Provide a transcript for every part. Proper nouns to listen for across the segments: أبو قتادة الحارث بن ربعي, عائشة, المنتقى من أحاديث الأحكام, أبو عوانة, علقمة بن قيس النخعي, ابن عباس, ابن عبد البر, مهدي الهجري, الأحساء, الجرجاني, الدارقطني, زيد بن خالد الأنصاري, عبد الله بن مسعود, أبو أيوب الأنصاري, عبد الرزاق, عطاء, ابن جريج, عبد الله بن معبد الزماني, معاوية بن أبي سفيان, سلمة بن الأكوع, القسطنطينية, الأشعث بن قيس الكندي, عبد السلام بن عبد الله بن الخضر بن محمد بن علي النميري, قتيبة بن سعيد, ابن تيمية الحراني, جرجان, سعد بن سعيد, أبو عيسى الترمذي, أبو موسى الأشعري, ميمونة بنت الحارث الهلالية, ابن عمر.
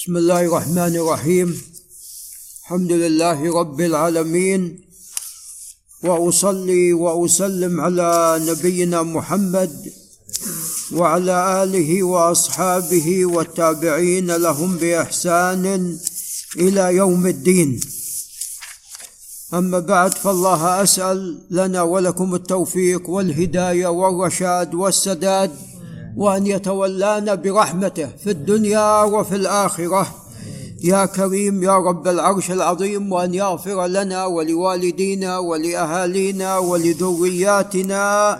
بسم الله الرحمن الرحيم. الحمد لله رب العالمين، وأصلي وأسلم على نبينا محمد وعلى آله وأصحابه والتابعين لهم بإحسان إلى يوم الدين. أما بعد، فالله أسأل لنا ولكم التوفيق والهداية والرشاد والسداد، وأن يتولانا برحمته في الدنيا وفي الآخرة يا كريم يا رب العرش العظيم، وأن يغفر لنا ولوالدينا ولأهالينا ولذرياتنا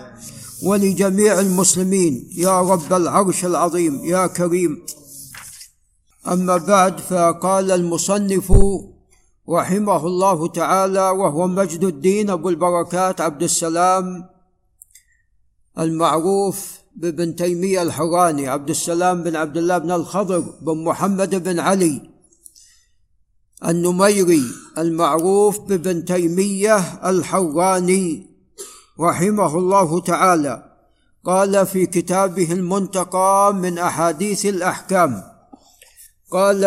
ولجميع المسلمين يا رب العرش العظيم يا كريم. أما بعد، فقال المصنف رحمه الله تعالى، وهو مجد الدين أبو البركات عبد السلام المعروف بابن تيمية الحراني، عبد السلام بن عبد الله بن الخضر بن محمد بن علي النميري المعروف بابن تيمية الحراني رحمه الله تعالى، قال في كتابه المنتقى من أحاديث الأحكام، قال: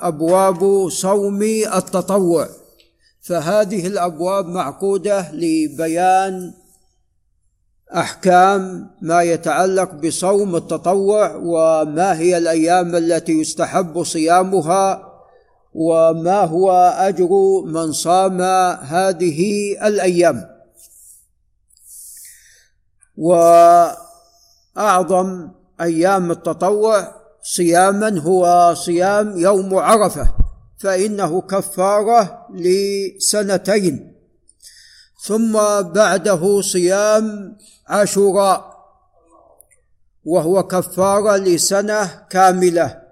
أبواب صوم التطوع. فهذه الأبواب معقودة لبيان أحكام ما يتعلق بصوم التطوع، وما هي الأيام التي يستحب صيامها، وما هو أجر من صام هذه الأيام. وأعظم أيام التطوع صياما هو صيام يوم عرفة، فإنه كفارة لسنتين، ثم بعده صيام عاشوراء وهو كفارة لسنة كاملة،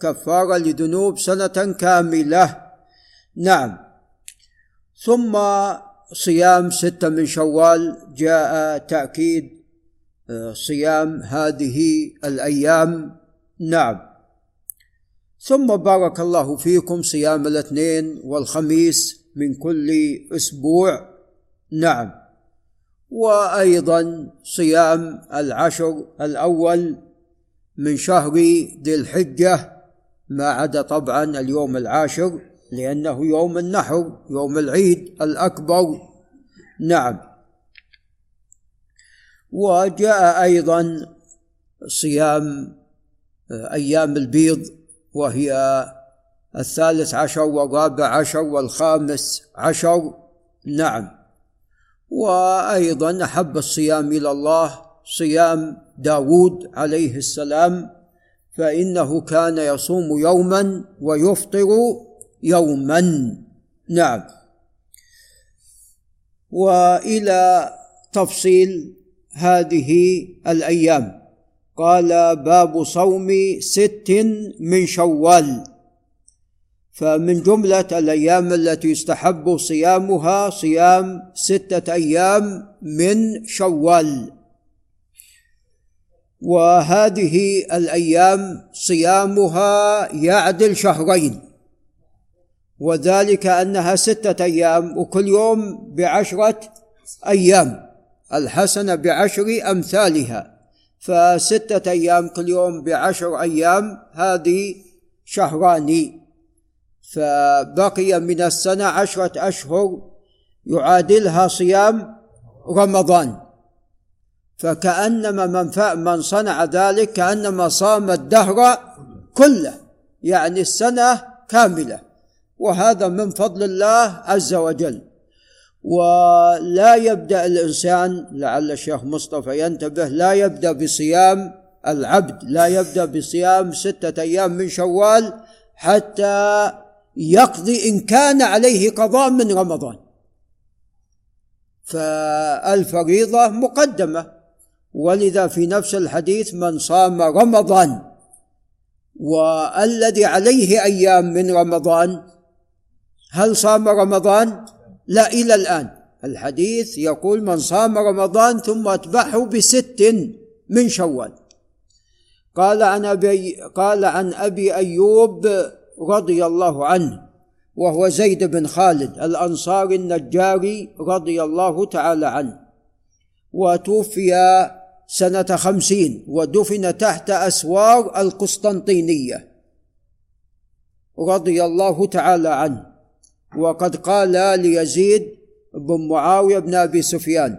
كفارة لذنوب سنة كاملة. نعم. ثم صيام 6 من شوال جاء تأكيد صيام هذه الأيام. نعم. ثم بارك الله فيكم صيام 2 والخميس من كل أسبوع. نعم. وأيضا صيام 10 الأول من شهر ذي الحجة، ما عدا طبعا اليوم 10 لأنه يوم النحر، يوم العيد الأكبر. نعم. وجاء أيضا صيام أيام البيض، وهي 13 و14 و15. نعم. وأيضا أحب الصيام إلى الله صيام داود عليه السلام، فإنه كان يصوم يوما ويفطر يوما. نعم. وإلى تفصيل هذه الأيام، قال: باب صوم 6 من شوال. فمن جملة الأيام التي يستحب صيامها صيام 6 أيام من شوال، وهذه الأيام صيامها يعدل شهرين، وذلك أنها 6 أيام وكل يوم 10 أيام، الحسنة 10 أمثالها، ف6 أيام كل يوم 10 أيام، هذه شهران، فبقي من السنة 10 أشهر يعادلها صيام رمضان. فكأنما من صنع ذلك كأنما صام الدهر كله، يعني السنة كاملة، وهذا من فضل الله عز وجل. ولا يبدأ الإنسان، لعل الشيخ مصطفى ينتبه، لا يبدأ بصيام العبد، لا يبدأ بصيام 6 أيام من شوال حتى يقضي إن كان عليه قضاء من رمضان، فالفريضة مقدمة. ولذا في نفس الحديث: من صام رمضان والذي عليه أيام من رمضان، هل صام رمضان؟ لا، إلى الآن. الحديث يقول: من صام رمضان ثم أتبعه ب6 من شوال. قال عن أبي أيوب رضي الله عنه، وهو زيد بن خالد الأنصاري النجاري رضي الله تعالى عنه، وتوفي سنة 50 ودفن تحت أسوار القسطنطينية، رضي الله تعالى عنه، وقد قال ليزيد بن معاوية بن أبي سفيان،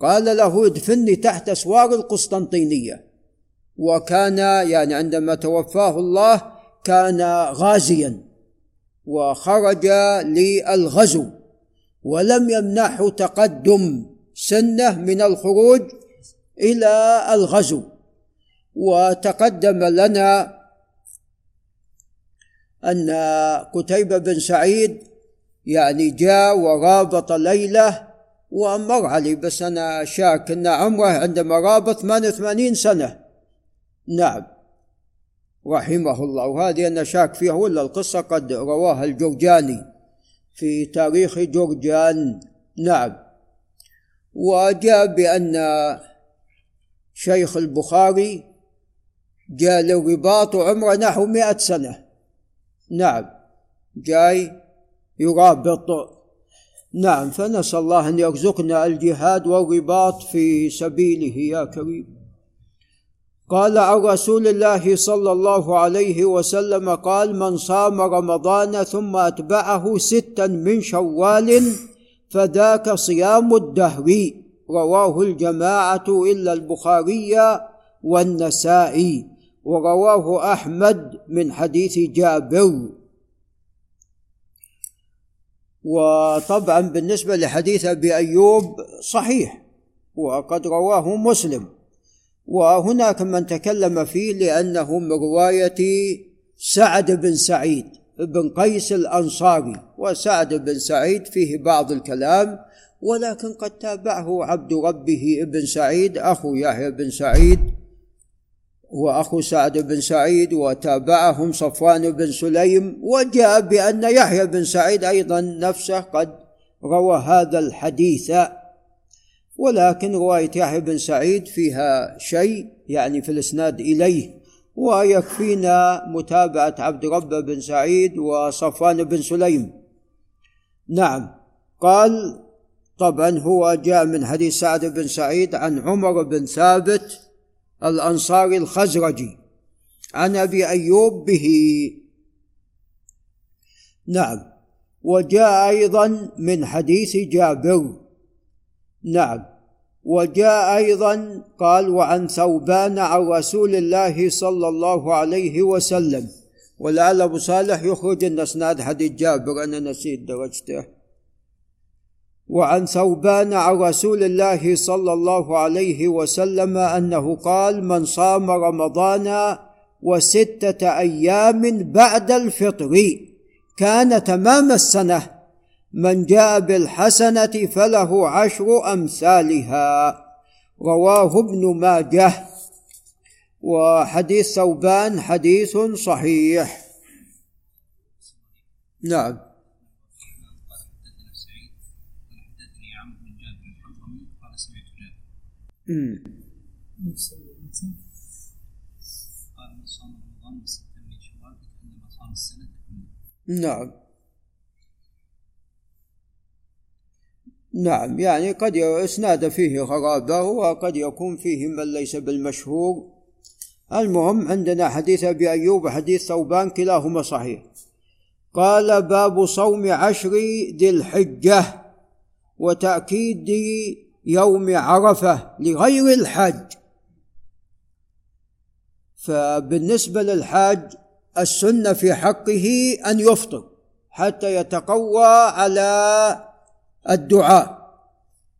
قال له: ادفني تحت أسوار القسطنطينية. وكان يعني عندما توفاه الله كان غازيا وخرج للغزو، ولم يمنحه تقدم سنة من الخروج إلى الغزو. وتقدم لنا أن قتيبة بن سعيد يعني جاء ورابط ليلة، ومر علي بس أنا شاك أن عمره عندما رابط 88 سنة، نعم رحمه الله، وهذه أنا شاك فيها، ولا القصة قد رواها الجرجاني في تاريخ جرجان. نعم. وجاء بأن شيخ البخاري جاء للرباط عمره نحو 100 سنة، نعم جاي يرابط. نعم. فنسأل الله أن يرزقنا الجهاد والرباط في سبيله يا كريم. قال: عن رسول الله صلى الله عليه وسلم قال: من صام رمضان ثم أتبعه 6 من شوال فذاك صيام الدهر، رواه الجماعة إلا البخاري والنسائي، ورواه أحمد من حديث جابر. وطبعا بالنسبة لحديث أبي أيوب صحيح، وقد رواه مسلم، وهناك من تكلم فيه لأنه من رواية سعد بن سعيد بن قيس الأنصاري، وسعد بن سعيد فيه بعض الكلام، ولكن قد تابعه عبد ربه بن سعيد أخو يحيى بن سعيد وأخو سعد بن سعيد، وتابعهم صفوان بن سليم، وجاء بأن يحيى بن سعيد أيضا نفسه قد روى هذا الحديث، ولكن رواية يحيى بن سعيد فيها شيء يعني في الإسناد إليه، ويكفينا متابعة عبد ربه بن سعيد وصفوان بن سليم. نعم. قال طبعا هو جاء من حديث سعد بن سعيد عن عمر بن ثابت الأنصاري الخزرجي عن أبي أيوب به. نعم. وجاء أيضا من حديث جابر. نعم. وجاء أيضا قال: وعن ثوبان عن رسول الله صلى الله عليه وسلم. ولعل أبو صالح يخرج الأسناد حديث جابر، أنا نسيت درجته. وعن ثوبان عن رسول الله صلى الله عليه وسلم أنه قال: من صام رمضان 6 أيام بعد الفطر كان تمام السنة، من جاء بالحسنة فله 10 أمثالها، رواه ابن ماجه. وحديث ثوبان حديث صحيح. نعم. نعم. نعم. يعني قد إسناد فيه غرابة، وقد يكون فيه من ليس بالمشهور. المهم عندنا حديث أبي أيوب وحديث ثوبان كلاهما صحيح. قال: باب صوم 10 ذي الحجة وتأكيد يوم عرفة لغير الحاج. فبالنسبة للحاج السنة في حقه أن يفطر حتى يتقوى على الدعاء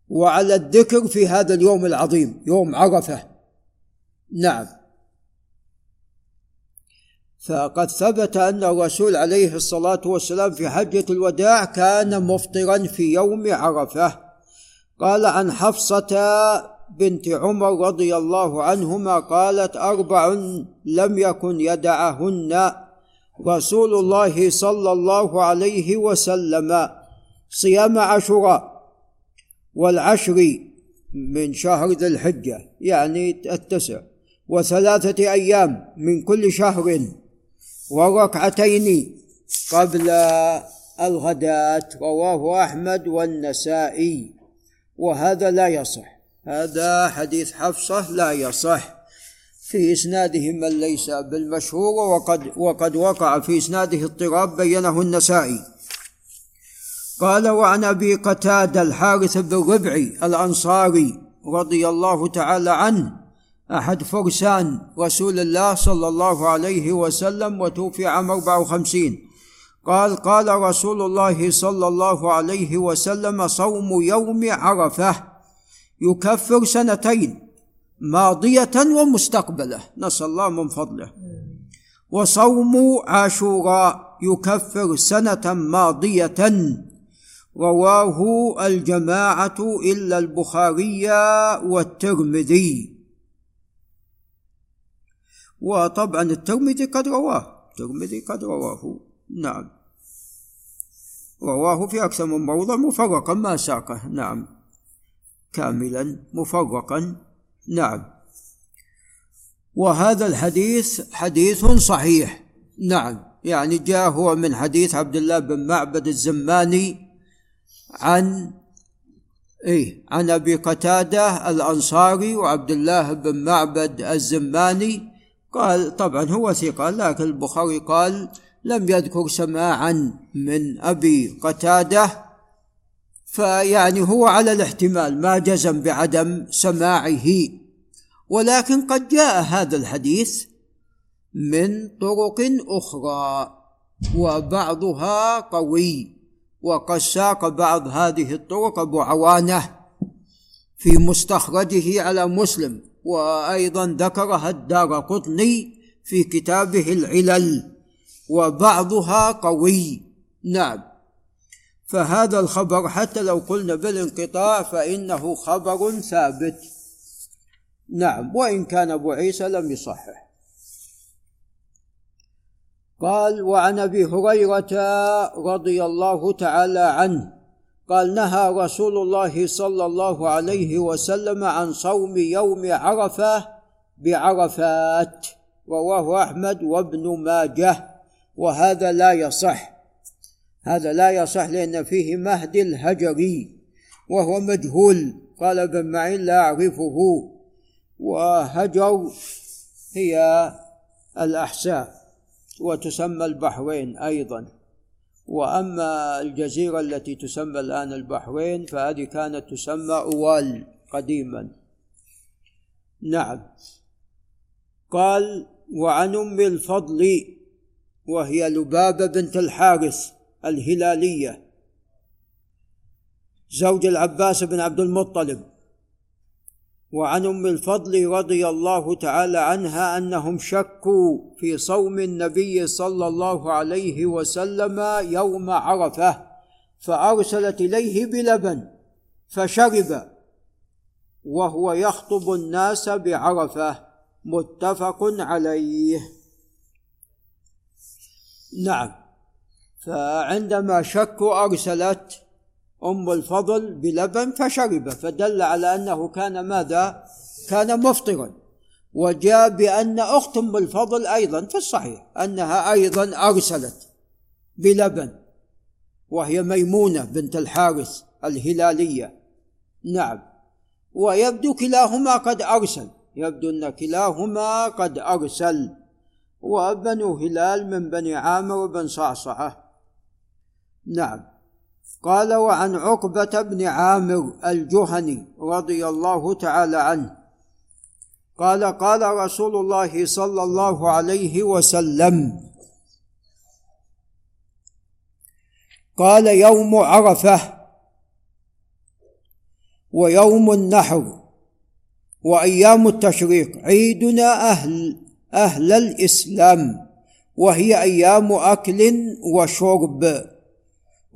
وعلى الذكر في هذا اليوم العظيم يوم عرفة. نعم. فقد ثبت أن الرسول عليه الصلاة والسلام في حجة الوداع كان مفطرا في يوم عرفة. قال: عن حفصة بنت عمر رضي الله عنهما قالت: 4 لم يكن يدعهن رسول الله صلى الله عليه وسلم: صيام 10 وال10 من شهر ذي الحجة يعني 9، 3 أيام من كل شهر، وركعتين قبل الغداة، رواه أحمد والنسائي. وهذا لا يصح، هذا حديث حفصة لا يصح. في إسناده من ليس بالمشهور، وقد وقع في إسناده اضطراب بينه النسائي. قال: وعن أبي قتادة الحارث بن ربعي الأنصاري رضي الله تعالى عنه أحد فرسان رسول الله صلى الله عليه وسلم، وتوفي عام 54، قال: قال رسول الله صلى الله عليه وسلم: صوم يوم عرفة يكفر سنتين ماضية ومستقبلة، نسأل الله من فضله، وصوم عاشوراء يكفر سنة ماضية. رواه الجماعة إلا البخاري والترمذي، وطبعا الترمذي قد رواه، نعم، رواه في أكثر من موضع مفرقا ما ساقه، نعم، كاملا مفرقا، نعم. وهذا الحديث حديث صحيح، نعم، يعني جاء هو من حديث عبد الله بن معبد الزماني عن أبي قتادة الأنصاري وعبد الله بن معبد الزماني. قال طبعا هو ثقة، لكن البخاري قال: لم يذكر سماعا من أبي قتادة، فيعني هو على الاحتمال، ما جزم بعدم سماعه، ولكن قد جاء هذا الحديث من طرق أخرى وبعضها قوي، وقد ساق بعض هذه الطرق أبو عوانة في مستخرجه على مسلم، وأيضا ذكرها الدارقطني في كتابه العلل، وبعضها قوي، نعم. فهذا الخبر حتى لو قلنا بالانقطاع فإنه خبر ثابت، نعم، وإن كان أبو عيسى لم يصحح. قال: وعن أبي هريرة رضي الله تعالى عنه قال: نهى رسول الله صلى الله عليه وسلم عن صوم يوم عرفة بعرفات. رواه أحمد وابن ماجه. وهذا لا يصح، هذا لا يصح، لأن فيه مهدي الهجري وهو مجهول، قال ابن معين: لا أعرفه. وهجر هي الأحساء، وتسمى البحرين أيضا، وأما الجزيرة التي تسمى الآن البحرين فهذه كانت تسمى أوال قديما، نعم. قال: وعن أم الفضل وهي لبابة بنت الحارث الهلالية زوج العباس بن عبد المطلب، وعن أم الفضل رضي الله تعالى عنها أنهم شكوا في صوم النبي صلى الله عليه وسلم يوم عرفة، فأرسلت إليه بلبن فشرب وهو يخطب الناس بعرفة، متفق عليه، نعم. فعندما شكوا أرسلت أم الفضل بلبن فشرب، فدل على أنه كان ماذا؟ كان مفطرا. وجاء بأن أخت أم الفضل أيضا في الصحيح أنها أيضا أرسلت بلبن، وهي ميمونة بنت الحارث الهلالية، نعم. ويبدو كلاهما قد أرسل، يبدو أن كلاهما قد أرسل، وبنو هلال من بني عامر وبن صعصعة، نعم. قال: وعن عقبة بن عامر الجهني رضي الله تعالى عنه قال: قال رسول الله صلى الله عليه وسلم، قال: يوم عرفة ويوم النحر وأيام التشريق عيدنا أهل الإسلام، وهي أيام أكل وشرب.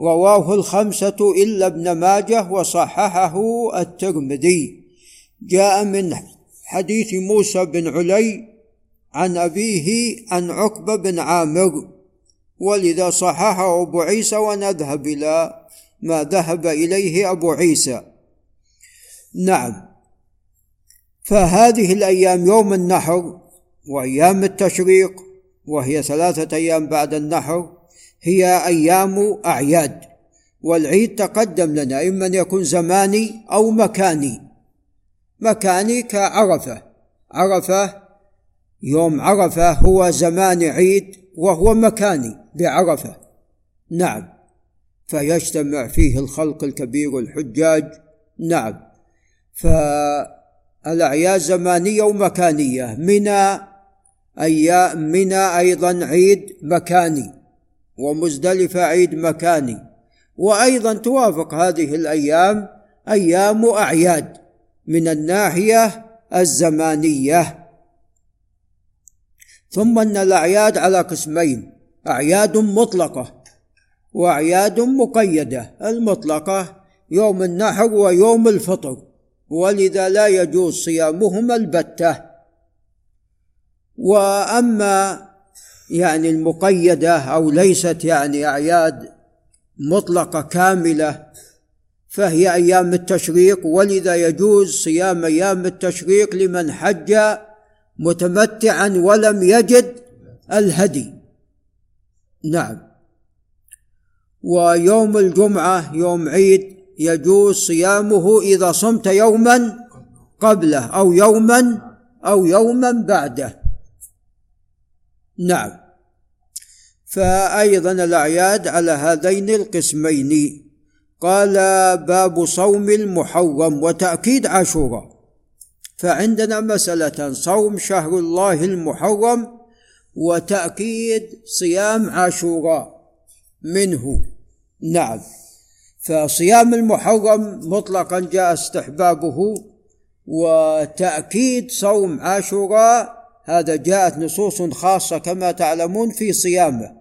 رواه الخمسة إلا ابن ماجه، وصححه الترمذي. جاء من حديث موسى بن علي عن أبيه عن عقبة بن عامر، ولذا صححه أبو عيسى، ونذهب إلى ما ذهب إليه أبو عيسى، نعم. فهذه الأيام يوم النحر وأيام التشريق، وهي 3 أيام بعد النحر، هي أيام أعياد، والعيد تقدم لنا إما أن يكون زماني أو مكاني كعرفة، عرفة يوم عرفة هو زمان عيد وهو مكاني بعرفة، نعم، فيجتمع فيه الخلق الكبير الحجاج، نعم. فالأعياد زمانية ومكانية. منى أيضا عيد مكاني، ومزدلفة عيد مكاني، وأيضا توافق هذه الأيام أيام وأعياد من الناحية الزمانية. ثم أن الأعياد على قسمين: أعياد مطلقة وأعياد مقيدة. المطلقة يوم النحر ويوم الفطر، ولذا لا يجوز صيامهما البتة. وأما يعني المقيدة أو ليست يعني أعياد مطلقة كاملة، فهي أيام التشريق، ولذا يجوز صيام أيام التشريق لمن حج متمتعا ولم يجد الهدي، نعم. ويوم الجمعة يوم عيد يجوز صيامه إذا صمت يوما قبله أو يوما بعده، نعم. فأيضا الأعياد على هذين القسمين. قال: باب صوم المحرم وتأكيد عاشوراء. فعندنا مسألة: صوم شهر الله المحرم وتأكيد صيام عاشوراء منه، نعم. فصيام المحرم مطلقا جاء استحبابه، وتأكيد صوم عاشوراء هذا جاءت نصوص خاصة كما تعلمون في صيامه.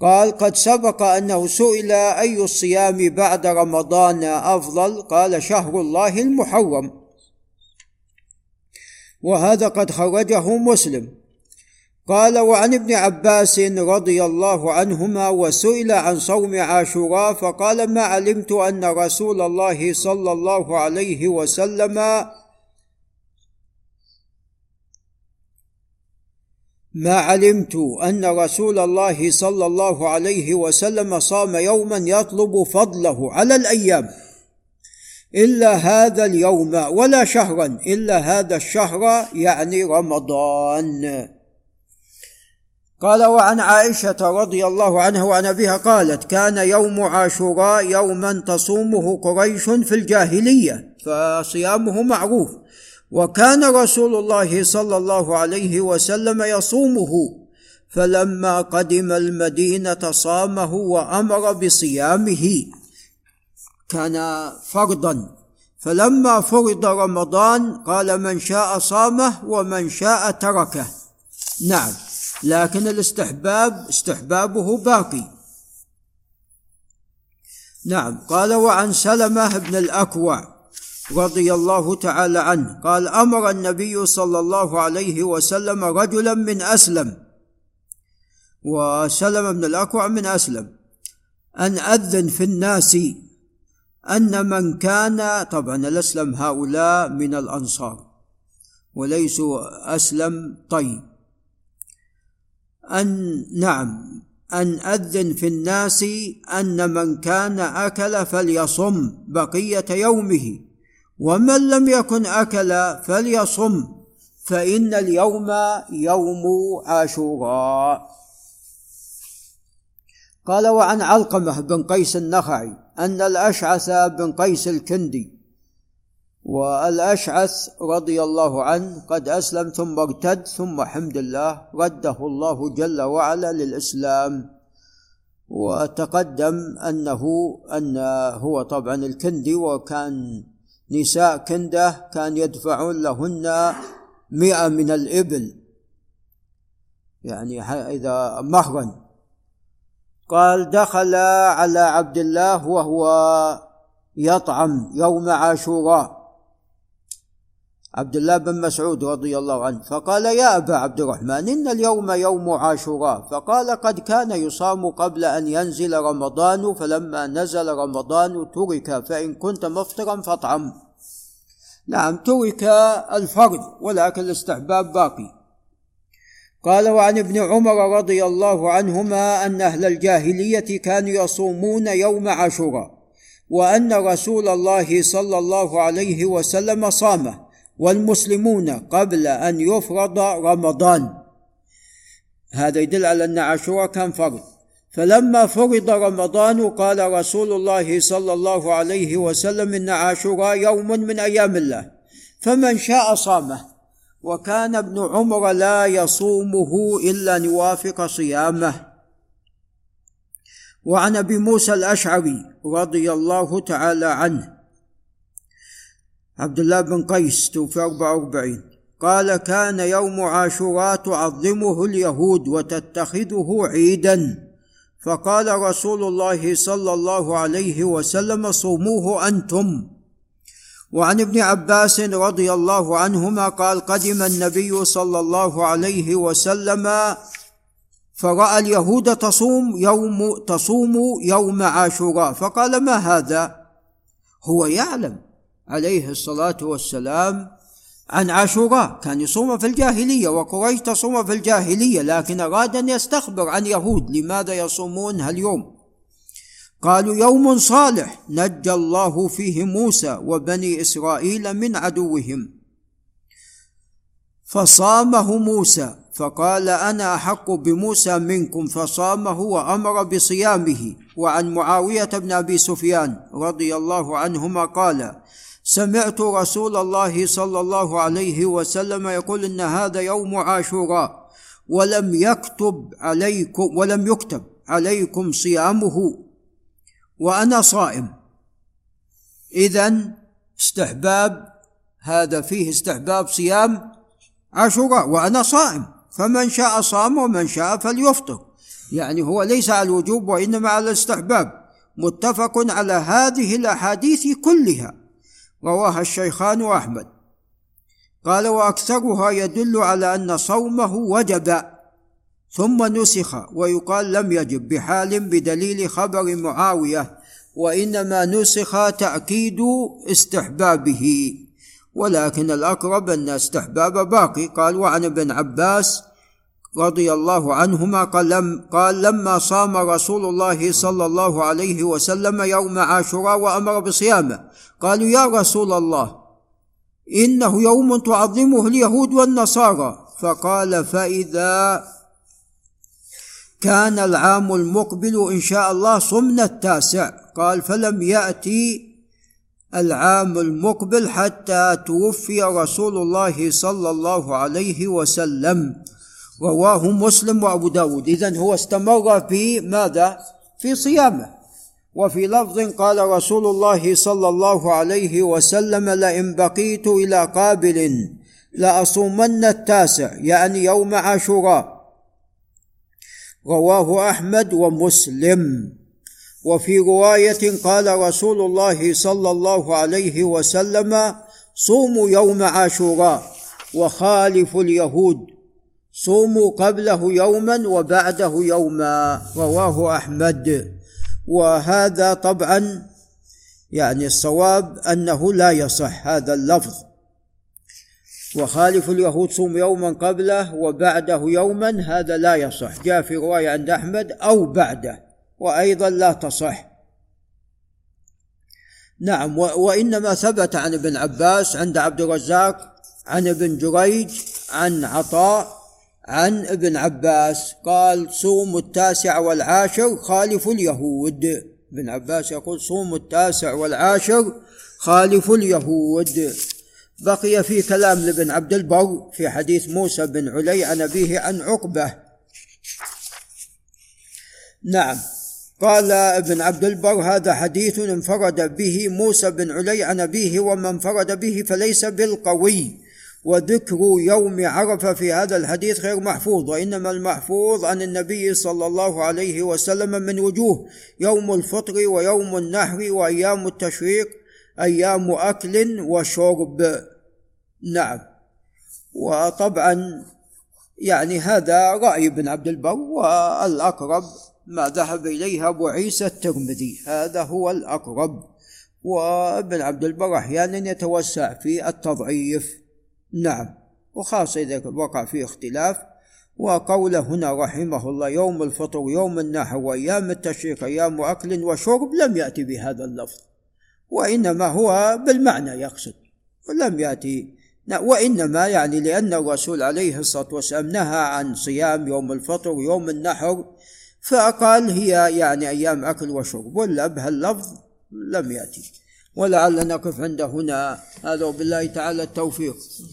قال: قد سبق أنه سئل أي الصيام بعد رمضان أفضل، قال: شهر الله المحرم، وهذا قد خرجه مسلم. قال: وعن ابن عباس رضي الله عنهما وسئل عن صوم عاشوراء فقال: ما علمت أن رسول الله صلى الله عليه وسلم صام يوما يطلب فضله على الأيام إلا هذا اليوم، ولا شهرا إلا هذا الشهر، يعني رمضان. قال: وعن عائشة رضي الله عنها وعن أبيها قالت: كان يوم عاشوراء يوما تصومه قريش في الجاهلية، فصيامه معروف، وكان رسول الله صلى الله عليه وسلم يصومه، فلما قدم المدينة صامه وأمر بصيامه، كان فرضا. فلما فرض رمضان قال: من شاء صامه ومن شاء تركه، نعم. لكن الاستحباب استحبابه باقي، نعم. قال: وعن سلمة بن الأكوع رضي الله تعالى عنه قال: أمر النبي صلى الله عليه وسلم رجلا من أسلم، وسلم بن الأكوع من أسلم، أن أذن في الناس أن من كان، طبعا الأسلم هؤلاء من الأنصار وليسوا أسلم طيب، أن أذن في الناس أن من كان أكل فليصم بقية يومه، ومن لم يكن أكل فليصم، فإن اليوم يوم عاشوراء. قال: وعن علقمة بن قيس النخعي أن الأشعث بن قيس الكندي، والأشعث رضي الله عنه قد أسلم ثم ارتد، ثم الحمد لله رده الله جل وعلا للإسلام. وتقدم أنه طبعا الكندي، وكان نساء كنده كان يدفعون لهن 100 من الإبل، يعني إذا مهرا. قال: دخل على عبد الله وهو يطعم يوم عاشوراء، عبد الله بن مسعود رضي الله عنه، فقال: يا أبا عبد الرحمن، إن اليوم يوم عاشوراء. فقال: قد كان يصام قبل أن ينزل رمضان، فلما نزل رمضان ترك، فإن كنت مفطرا فاطعم، نعم، ترك الفرض ولكن الاستحباب باقي. قال: وعن ابن عمر رضي الله عنهما أن أهل الجاهلية كانوا يصومون يوم عاشوراء، وأن رسول الله صلى الله عليه وسلم صامه والمسلمون قبل أن يفرض رمضان، هذا يدل على أن عاشوراء كان فرض. فلما فرض رمضان قال رسول الله صلى الله عليه وسلم إن عاشوراء يوم من أيام الله فمن شاء صامه، وكان ابن عمر لا يصومه إلا أن يوافق صيامه. وعن أبي موسى الأشعري رضي الله تعالى عنه عبد الله بن قيس توفي 44 قال كان يوم عاشوراء تعظمه اليهود وتتخذه عيدا، فقال رسول الله صلى الله عليه وسلم صوموه أنتم. وعن ابن عباس رضي الله عنهما قال قدم النبي صلى الله عليه وسلم فرأى اليهود تصوم يوم عاشوراء فقال ما هذا، هو يعلم عليه الصلاة والسلام عن عاشوراء، كان يصوم في الجاهلية وقريش تصوم في الجاهلية، لكن أراد أن يستخبر عن يهود لماذا يصومون هاليوم. قالوا يوم صالح نجى الله فيه موسى وبني إسرائيل من عدوهم فصامه موسى، فقال أنا أحق بموسى منكم، فصامه وأمر بصيامه. وعن معاوية بن أبي سفيان رضي الله عنهما قال سمعت رسول الله صلى الله عليه وسلم يقول إن هذا يوم عاشوراء ولم يكتب عليكم صيامه وأنا صائم. إذن استحباب، هذا فيه استحباب صيام عاشوراء وأنا صائم، فمن شاء صام ومن شاء فليفطر، يعني هو ليس على الوجوب وإنما على الاستحباب. متفق على هذه الأحاديث كلها، رواها الشيخان وأحمد. قال وأكثرها يدل على أن صومه وجب ثم نسخ، ويقال لم يجب بحال بدليل خبر معاوية، وإنما نسخ تأكيد استحبابه، ولكن الأقرب أن استحباب باقي. قال وعن ابن عباس رضي الله عنهما قال لما صام رسول الله صلى الله عليه وسلم يوم عاشوراء وأمر بصيامه قالوا يا رسول الله إنه يوم تعظمه اليهود والنصارى، فقال فإذا كان العام المقبل إن شاء الله صمنا التاسع. قال فلم يأتي العام المقبل حتى توفي رسول الله صلى الله عليه وسلم، رواه مسلم وأبو داود. إذن هو استمر في ماذا؟ في صيامه. وفي لفظ قال رسول الله صلى الله عليه وسلم لئن بقيت إلى قابل لأصومن التاسع، يعني يوم عاشوراء، رواه أحمد ومسلم. وفي رواية قال رسول الله صلى الله عليه وسلم صوموا يوم عاشوراء وخالفوا اليهود، صوموا قبله يوما وبعده يوما، رواه أحمد. وهذا طبعا يعني الصواب أنه لا يصح هذا اللفظ، وخالف اليهود صوم يوما قبله وبعده يوما، هذا لا يصح، جاء في رواية عند أحمد أو بعده، وأيضا لا تصح. نعم، وإنما ثبت عن ابن عباس عند عبد الرزاق عن ابن جريج عن عطاء عن ابن عباس قال صوموا التاسع والعاشر خالفوا اليهود. ابن عباس يقول صوموا التاسع والعاشر خالفوا اليهود. بقي في كلام لابن عبد البر في حديث موسى بن علي عن أبيه عن عقبة. نعم، قال ابن عبد البر هذا حديث انفرد به موسى بن علي عن أبيه، ومن انفرد به فليس بالقوي، وذكر يوم عرفة في هذا الحديث غير محفوظ، وإنما المحفوظ عن النبي صلى الله عليه وسلم من وجوه: يوم الفطر ويوم النحر وأيام التشريق أيام أكل وشرب. نعم، وطبعا يعني هذا رأي ابن عبد البر، والأقرب ما ذهب إليه أبو عيسى الترمذي، هذا هو الأقرب. وابن عبد البر أحيانا يتوسع في التضعيف، نعم، وخاصة إذا وقع فيه اختلاف. وقوله هنا رحمه الله يوم الفطر يوم النحر وأيام التشريق أيام أكل وشرب لم يأتي بهذا اللفظ، وإنما هو بالمعنى يقصد، ولم يأتي وإنما يعني لأن الرسول عليه الصلاة والسلام نهى عن صيام يوم الفطر ويوم النحر، فقال هي يعني أيام أكل وشرب، ولا بهاللفظ لم يأتي. ولعل نقف عند هنا، هذا وبالله تعالى التوفيق.